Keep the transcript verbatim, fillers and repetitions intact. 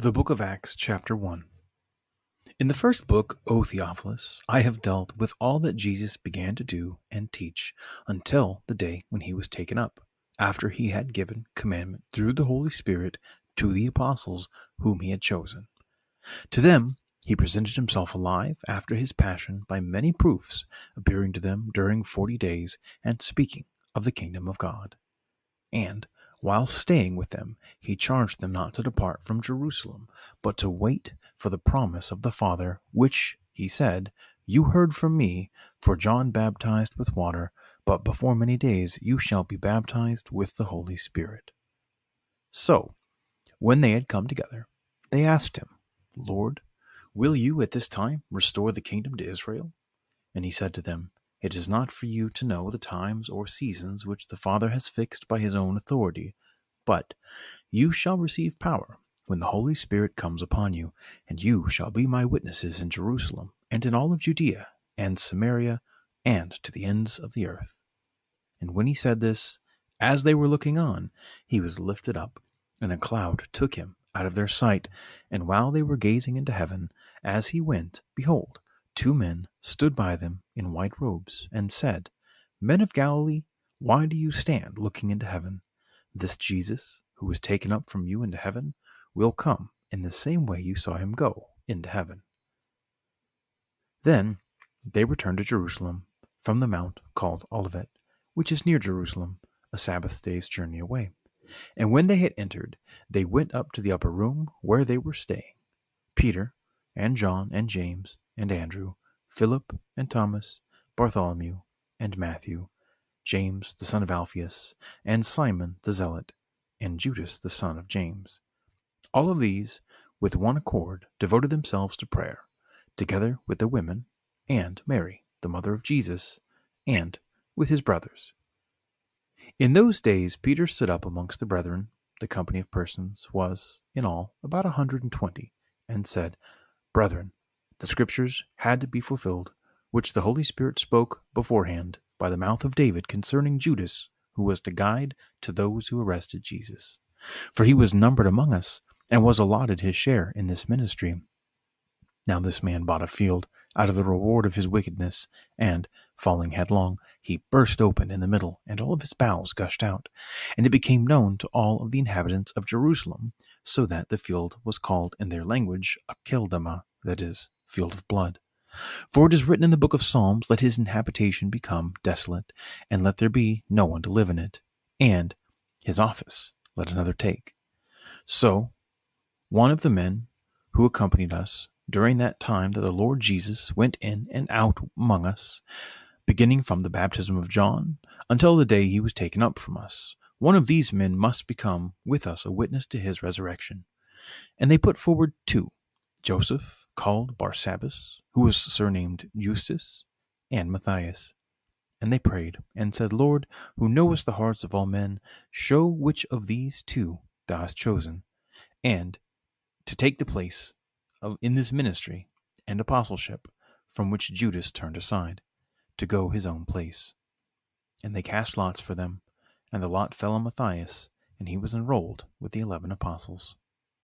The Book of Acts, Chapter one. In the first book, O Theophilus, I have dealt with all that Jesus began to do and teach until the day when he was taken up, after he had given commandment through the Holy Spirit to the apostles whom he had chosen. To them he presented himself alive after his passion by many proofs, appearing to them during forty days and speaking of the kingdom of God. And while staying with them, he charged them not to depart from Jerusalem, but to wait for the promise of the Father, which, he said, you heard from me, for John baptized with water, but before many days you shall be baptized with the Holy Spirit. So, when they had come together, they asked him, Lord, will you at this time restore the kingdom to Israel? And he said to them, It is not for you to know the times or seasons which the Father has fixed by his own authority, but you shall receive power when the Holy Spirit comes upon you, and you shall be my witnesses in Jerusalem, and in all of Judea, and Samaria, and to the ends of the earth. And when he said this, as they were looking on, he was lifted up, and a cloud took him out of their sight. And while they were gazing into heaven, as he went, behold, two men stood by them in white robes and said, Men of Galilee, why do you stand looking into heaven? This Jesus, who was taken up from you into heaven, will come in the same way you saw him go into heaven. Then they returned to Jerusalem from the mount called Olivet, which is near Jerusalem, a Sabbath day's journey away. And when they had entered, they went up to the upper room where they were staying, Peter and John and James and Andrew, Philip and Thomas, Bartholomew and Matthew, James the son of Alphaeus, and Simon the Zealot, and Judas the son of James. All of these, with one accord, devoted themselves to prayer, together with the women, and Mary, the mother of Jesus, and with his brothers. In those days Peter stood up amongst the brethren, the company of persons was, in all, about a hundred and twenty, and said, Brethren, the Scriptures had to be fulfilled, which the Holy Spirit spoke beforehand by the mouth of David concerning Judas, who was the guide to those who arrested Jesus. For he was numbered among us, and was allotted his share in this ministry. Now this man bought a field out of the reward of his wickedness, and, falling headlong, he burst open in the middle, and all of his bowels gushed out. And it became known to all of the inhabitants of Jerusalem, so that the field was called in their language Akeldama, that is, field of blood. For it is written in the book of Psalms, Let his habitation become desolate, and let there be no one to live in it, and his office let another take. So one of the men who accompanied us during that time that the Lord Jesus went in and out among us, beginning from the baptism of John until the day he was taken up from us, one of these men must become with us a witness to his resurrection. And they put forward two, Joseph, called Barsabbas, who was surnamed Justus, and Matthias. And they prayed, and said, Lord, who knowest the hearts of all men, show which of these two thou hast chosen, and to take the place of in this ministry and apostleship, from which Judas turned aside, to go his own place. And they cast lots for them, and the lot fell on Matthias, and he was enrolled with the eleven apostles.